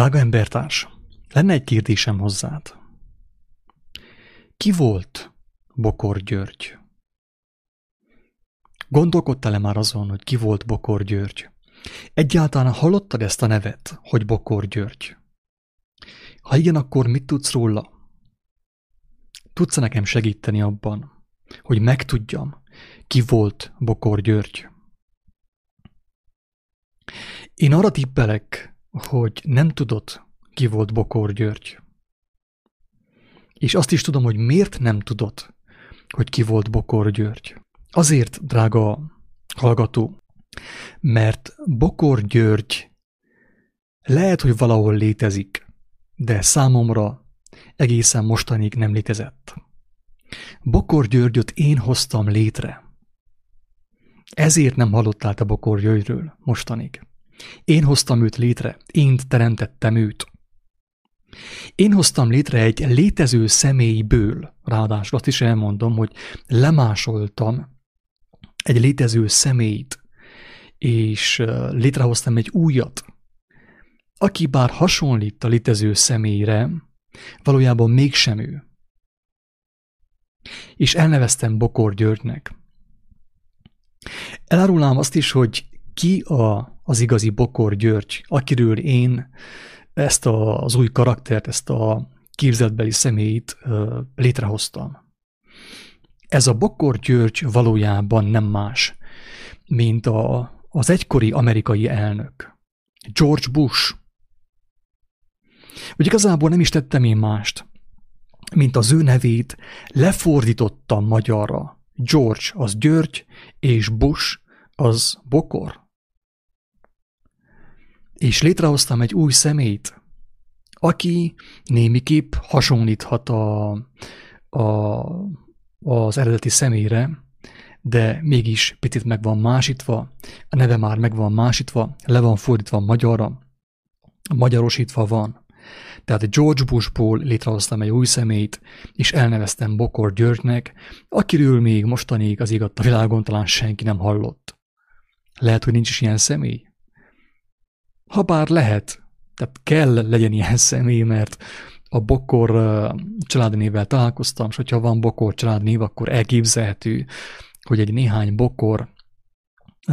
Drága embertárs, lenne egy kérdésem hozzád. Ki volt Bokor György? Gondolkodtál-e már azon, hogy ki volt Bokor György? Egyáltalán hallottad ezt a nevet, hogy Bokor György? Ha igen, akkor mit tudsz róla? Tudsz-e nekem segíteni abban, hogy megtudjam, ki volt Bokor György? Én arra tippelek, hogy nem tudod, ki volt Bokor György. És azt is tudom, hogy miért nem tudod, hogy ki volt Bokor György. Azért, drága hallgató, mert Bokor György lehet, hogy valahol létezik, de számomra egészen mostanig nem létezett. Bokor Györgyöt én hoztam létre. Ezért nem hallottál a Bokor Györgyről mostanig. Én hoztam őt létre, én teremtettem őt. Én hoztam létre egy létező személyből, ráadásul azt is elmondom, hogy lemásoltam egy létező személyt, és létrehoztam egy újat, aki bár hasonlít a létező személyre, valójában mégsem ő. És elneveztem Bokor Györgynek. Elárulnám azt is, hogy ki az igazi Bokor György, akiről én ezt az új karaktert, ezt a képzeletbeli személyt létrehoztam. Ez a Bokor György valójában nem más, mint az egykori amerikai elnök, George Bush. Úgy igazából nem is tettem én mást, mint az ő nevét lefordítottam magyarra. George az György, és Bush az Bokor. És létrehoztam egy új személyt, aki némiképp hasonlíthat az eredeti személyre, de mégis picit meg van másítva, a neve már meg van másítva, le van fordítva magyarra, magyarosítva van. Tehát George Bushból létrehoztam egy új személyt, és elneveztem Bokor Györgynek, akiről még mostanig az igaz a világon talán senki nem hallott. Lehet, hogy nincs is ilyen személy? Habár lehet, tehát kell legyen ilyen személy, mert a Bokor családnévvel találkoztam, és hogyha van Bokor családnév, akkor elképzelhető, hogy egy néhány Bokor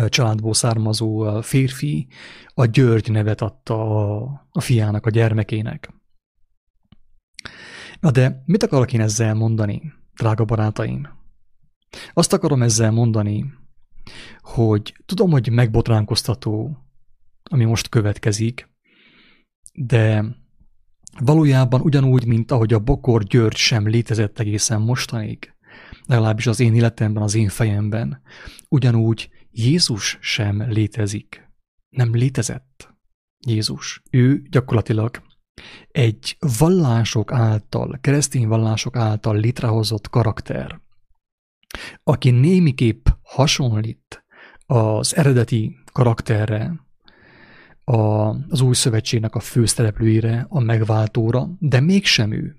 családból származó férfi a György nevet adta a fiának, a gyermekének. Na de mit akarok én ezzel mondani, drága barátaim? Azt akarom ezzel mondani, hogy tudom, hogy megbotránkoztató, ami most következik, de valójában ugyanúgy, mint ahogy a Bokor György sem létezett egészen mostanig, legalábbis az én életemben, az én fejemben, ugyanúgy Jézus sem létezik. Nem létezett Jézus. Ő gyakorlatilag egy vallások által, keresztény vallások által létrehozott karakter, aki némiképp hasonlít az eredeti karakterre, az új szövetségnek a főszereplőire, a megváltóra, de mégsem ő.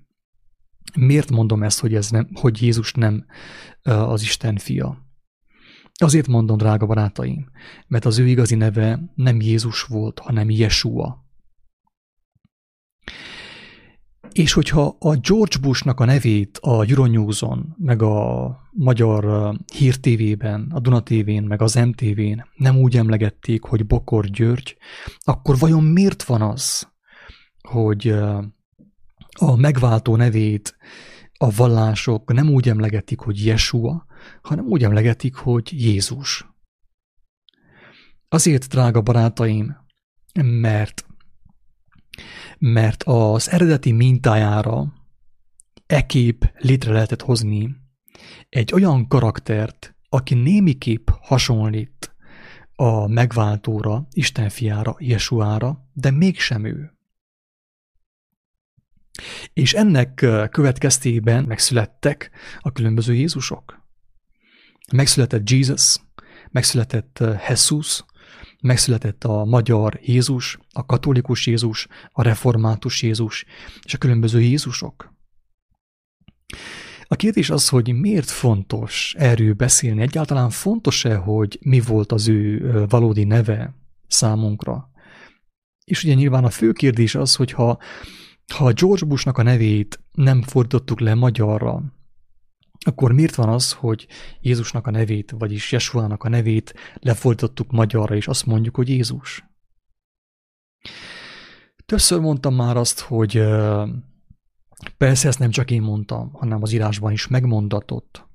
Miért mondom ezt, hogy Jézus nem az Isten fia? Azért mondom, drága barátaim, mert az ő igazi neve nem Jézus volt, hanem Jesua. És hogyha a George Bushnak a nevét a Euronews-on, meg a magyar hírtévében, a Duna TV-n, meg az MTV-n nem úgy emlegették, hogy Bokor György, akkor vajon miért van az, hogy a megváltó nevét a vallások nem úgy emlegetik, hogy Jesua, hanem úgy emlegetik, hogy Jézus? Azért, drága barátaim, mert az eredeti mintájára ekképp létre lehetett hozni egy olyan karaktert, aki némiképp hasonlít a megváltóra, Isten fiára, Jesuára, de mégsem ő. És ennek következtében megszülettek a különböző Jézusok. Megszületett Jézus, megszületett Jesus, megszületett a magyar Jézus, a katolikus Jézus, a református Jézus és a különböző Jézusok. A kérdés az, hogy miért fontos erről beszélni, egyáltalán fontos-e, hogy mi volt az ő valódi neve számunkra, És ugye nyilván a fő kérdés az, hogy ha George Bushnak a nevét nem fordítottuk le magyarra, akkor miért van az, hogy Jézusnak a nevét, vagyis Jesuának a nevét lefordítottuk magyarra, és azt mondjuk, hogy Jézus? Többször mondtam már azt, hogy persze ezt nem csak én mondtam, hanem az írásban is megmondatott,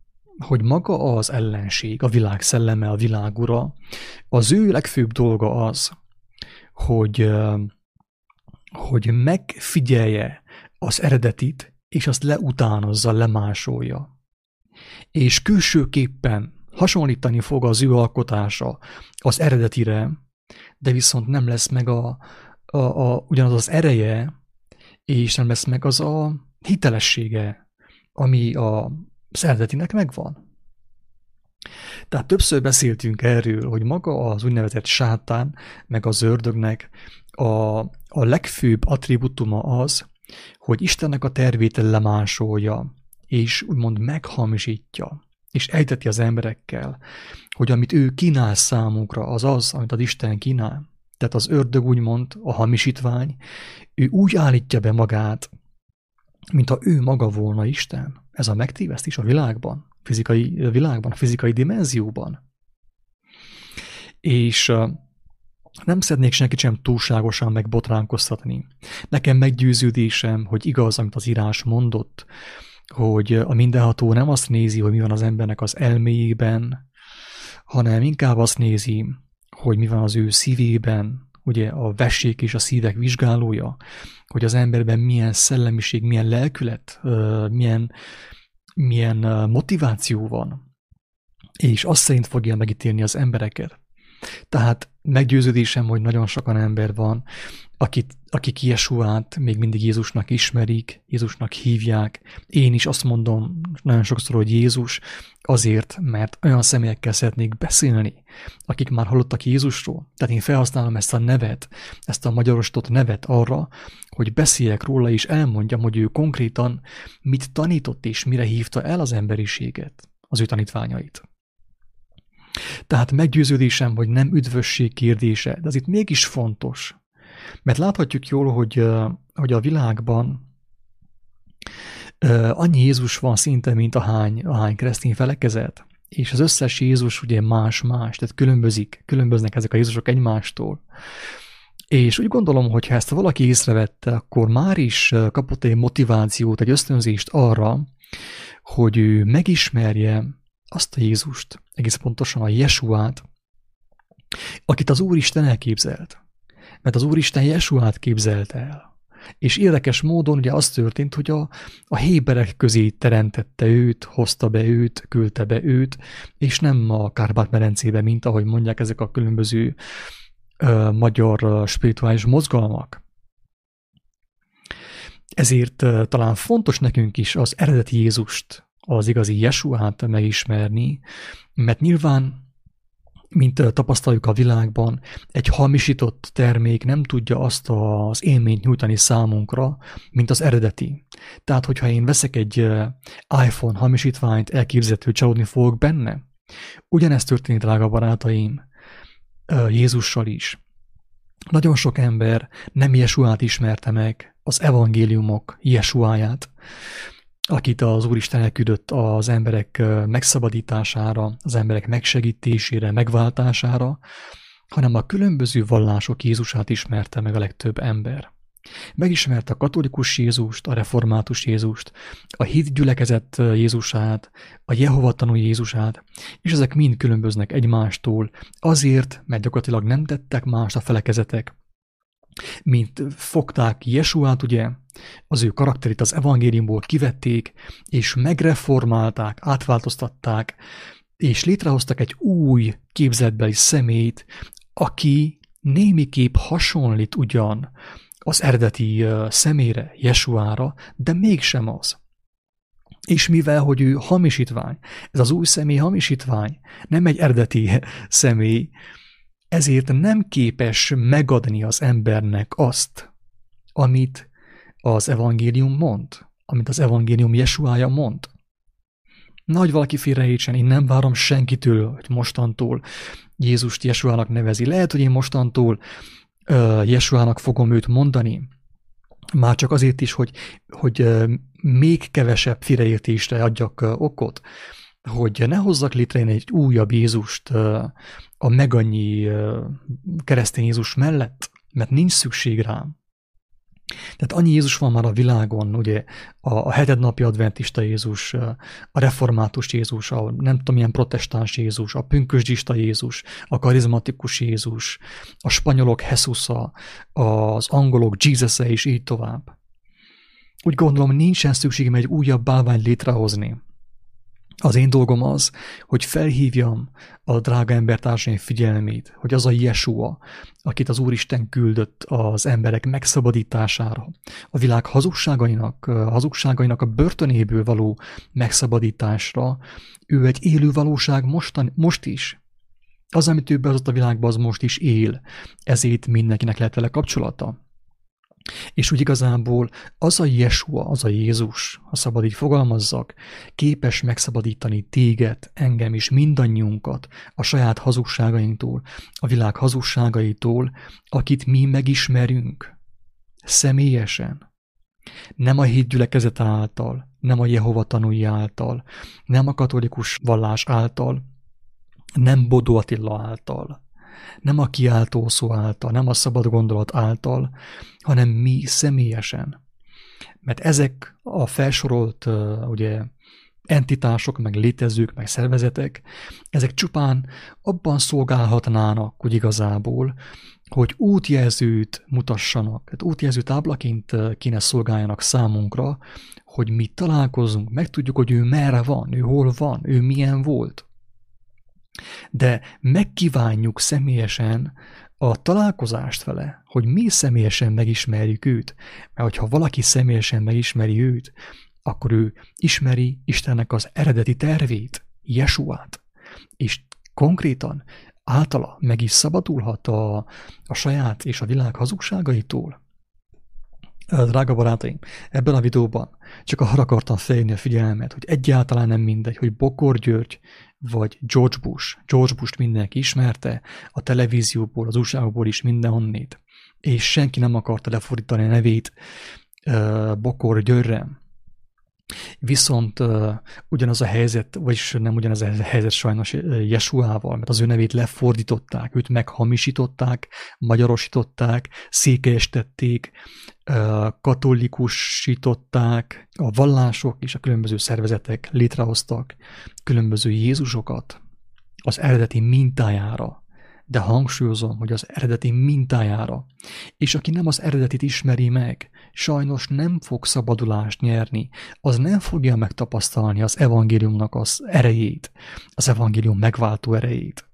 hogy maga az ellenség, a világ szelleme, a világ ura, az ő legfőbb dolga az, hogy megfigyelje az eredetit, és azt leutánozza, lemásolja. És külsőképpen hasonlítani fog az ő alkotása az eredetire, de viszont nem lesz meg ugyanaz az ereje, és nem lesz meg az a hitelessége, ami az eredetinek megvan. Tehát többször beszéltünk erről, hogy maga az úgynevezett sátán, meg az ördögnek a legfőbb attribútuma az, hogy Istennek a tervét lemásolja, és úgymond meghamisítja, és ejteti az emberekkel, hogy amit ő kínál számunkra, az az, amit az Isten kínál. Tehát az ördög úgymond, a hamisítvány, ő úgy állítja be magát, mintha ő maga volna Isten. Ez a megtévesztés a világban, a fizikai dimenzióban. És nem szeretnék senki sem túlságosan megbotránkoztatni. Nekem meggyőződésem, hogy igaz, amit az írás mondott, hogy a mindenható nem azt nézi, hogy mi van az embernek az elméjében, hanem inkább azt nézi, hogy mi van az ő szívében, ugye a vessék és a szívek vizsgálója, hogy az emberben milyen szellemiség, milyen lelkület, milyen motiváció van, és azt szerint fogja megítélni az embereket. Tehát meggyőződésem, hogy nagyon sokan ember van, akik Jesuát még mindig Jézusnak ismerik, Jézusnak hívják. Én is azt mondom nagyon sokszor, hogy Jézus azért, mert olyan személyekkel szeretnék beszélni, akik már hallottak Jézusról. Tehát én felhasználom ezt a nevet, ezt a magyarosított nevet arra, hogy beszéljek róla és elmondjam, hogy ő konkrétan mit tanított és mire hívta el az emberiséget, az ő tanítványait. Tehát meggyőződésem, hogy nem üdvösség kérdése, de az itt mégis fontos. Mert láthatjuk jól, hogy a világban annyi Jézus van szinte, mint ahány keresztény felekezet, és az összes Jézus ugye más-más, tehát különböznek ezek a Jézusok egymástól. És úgy gondolom, hogy ha ezt valaki észrevette, akkor már is kapott egy motivációt, egy ösztönzést arra, hogy ő megismerje azt a Jézust, egész pontosan a Jesuát, akit az Úristen elképzelt. Mert az Úristen Jesuát képzelte el. És érdekes módon ugye az történt, hogy a héberek közé teremtette őt, hozta be őt, küldte be őt, és nem a Kárpát-medencébe, mint ahogy mondják ezek a különböző magyar spirituális mozgalmak. Ezért talán fontos nekünk is az eredeti Jézust, az igazi Jesuát megismerni, mert nyilván, mint tapasztaljuk a világban, egy hamisított termék nem tudja azt az élményt nyújtani számunkra, mint az eredeti. Tehát, hogyha én veszek egy iPhone hamisítványt, elképzelhető, hogy csalódni fogok benne. Ugyanezt történik, drága barátaim, Jézussal is. Nagyon sok ember nem Jesuát ismerte meg, az evangéliumok Jesuáját, akit az Úristen elküldött az emberek megszabadítására, az emberek megsegítésére, megváltására, hanem a különböző vallások Jézusát ismerte meg a legtöbb ember. Megismerte a katolikus Jézust, a református Jézust, a hitgyülekezet Jézusát, a Jehova tanú Jézusát, és ezek mind különböznek egymástól, azért, mert gyakorlatilag nem tettek mást a felekezetek, mint fogták Jesuát, ugye, az ő karakterét az evangéliumból kivették, és megreformálták, átváltoztatták, és létrehoztak egy új képzetbeli személyt, aki némiképp hasonlít ugyan az eredeti személyre, Jesuára, de mégsem az. És mivel, hogy ő hamisítvány, ez az új személy hamisítvány, nem egy eredeti személy, ezért nem képes megadni az embernek azt, amit az evangélium mond, amit az evangélium Jesuája mond. Nagy valaki félreértsen, én nem várom senkitől, hogy mostantól Jézust Jesuának nevezi. Lehet, hogy én mostantól Jesuának fogom őt mondani, már csak azért is, hogy még kevesebb félreértésre adjak okot, hogy ne hozzak létre egy újabb Jézust a meg annyi keresztény Jézus mellett, mert nincs szükség rá. Tehát annyi Jézus van már a világon, ugye a hetednapi adventista Jézus, a református Jézus, a nem tudom milyen protestáns Jézus, a pünkösdista Jézus, a karizmatikus Jézus, a spanyolok Jesusa, az angolok Jesus-e és így tovább. Úgy gondolom, nincsen szükségem egy újabb bálványt létrehozni. Az én dolgom az, hogy felhívjam a drága embertársaim figyelmét, hogy az a Jesua, akit az Úristen küldött az emberek megszabadítására, a világ hazugságainak a börtönéből való megszabadításra, ő egy élő valóság most is. Az, amit ő behozott a világba, az most is él, ezért mindenkinek lehet vele kapcsolata. És úgy igazából az a Jesua, az a Jézus, ha szabad így fogalmazzak, képes megszabadítani téged, engem is, mindannyiunkat a saját hazugságainktól, a világ hazugságaitól, akit mi megismerünk személyesen. Nem a hitgyülekezet által, nem a Jehova tanúi által, nem a katolikus vallás által, nem Bodó Attila által. Nem a kiáltó szó által, nem a szabad gondolat által, hanem mi személyesen. Mert ezek a felsorolt entitások, meg létezők, meg szervezetek, ezek csupán abban szolgálhatnának úgy igazából, hogy útjelzőt mutassanak, tehát útjelző táblaként kéne szolgáljanak számunkra, hogy mi találkozunk, megtudjuk, hogy ő merre van, ő hol van, ő milyen volt. De megkívánjuk személyesen a találkozást vele, hogy mi személyesen megismerjük őt, mert hogyha valaki személyesen megismeri őt, akkor ő ismeri Istennek az eredeti tervét, Jesuát, és konkrétan általa meg is szabadulhat a saját és a világ hazugságaitól. Drága barátaim, ebben a videóban csak arra akartam felhívni a figyelmet, hogy egyáltalán nem mindegy, hogy Bokor György vagy George Bush. George Bush-t mindenki ismerte, a televízióból, az újságokból is mindenhonnét. És senki nem akarta lefordítani a nevét Bokor Györgyre. Viszont ugyanaz a helyzet, vagyis nem ugyanaz a helyzet sajnos Jesuával, mert az ő nevét lefordították, őt meghamisították, magyarosították, székelyestették, katolikusították, a vallások és a különböző szervezetek létrehoztak különböző Jézusokat az eredeti mintájára. De hangsúlyozom, hogy az eredeti mintájára. És aki nem az eredetit ismeri meg, sajnos nem fog szabadulást nyerni, az nem fogja megtapasztalni az evangéliumnak az erejét, az evangélium megváltó erejét.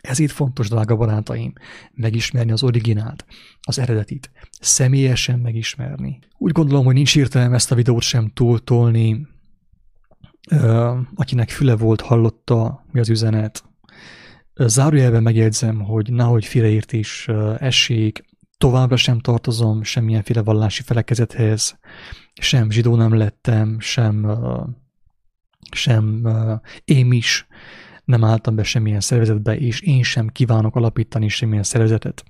Ezért fontos, drága barátaim, megismerni az originált, az eredetit, személyesen megismerni. Úgy gondolom, hogy nincs értelme ezt a videót sem túltolni. Akinek füle volt, hallotta, mi az üzenet. Zárójelben megjegyzem, hogy nehogy félreértés essék, továbbra sem tartozom semmilyenféle vallási felekezethez, sem zsidó nem lettem, sem én is nem álltam be semmilyen szervezetbe, és én sem kívánok alapítani semmilyen szervezetet.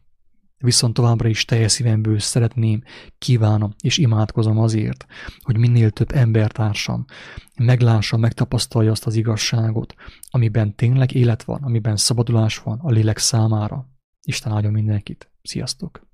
Viszont továbbra is teljes szívemből szeretném, kívánom és imádkozom azért, hogy minél több embertársam meglássa, megtapasztalja azt az igazságot, amiben tényleg élet van, amiben szabadulás van a lélek számára. Isten áldjon mindenkit. Sziasztok!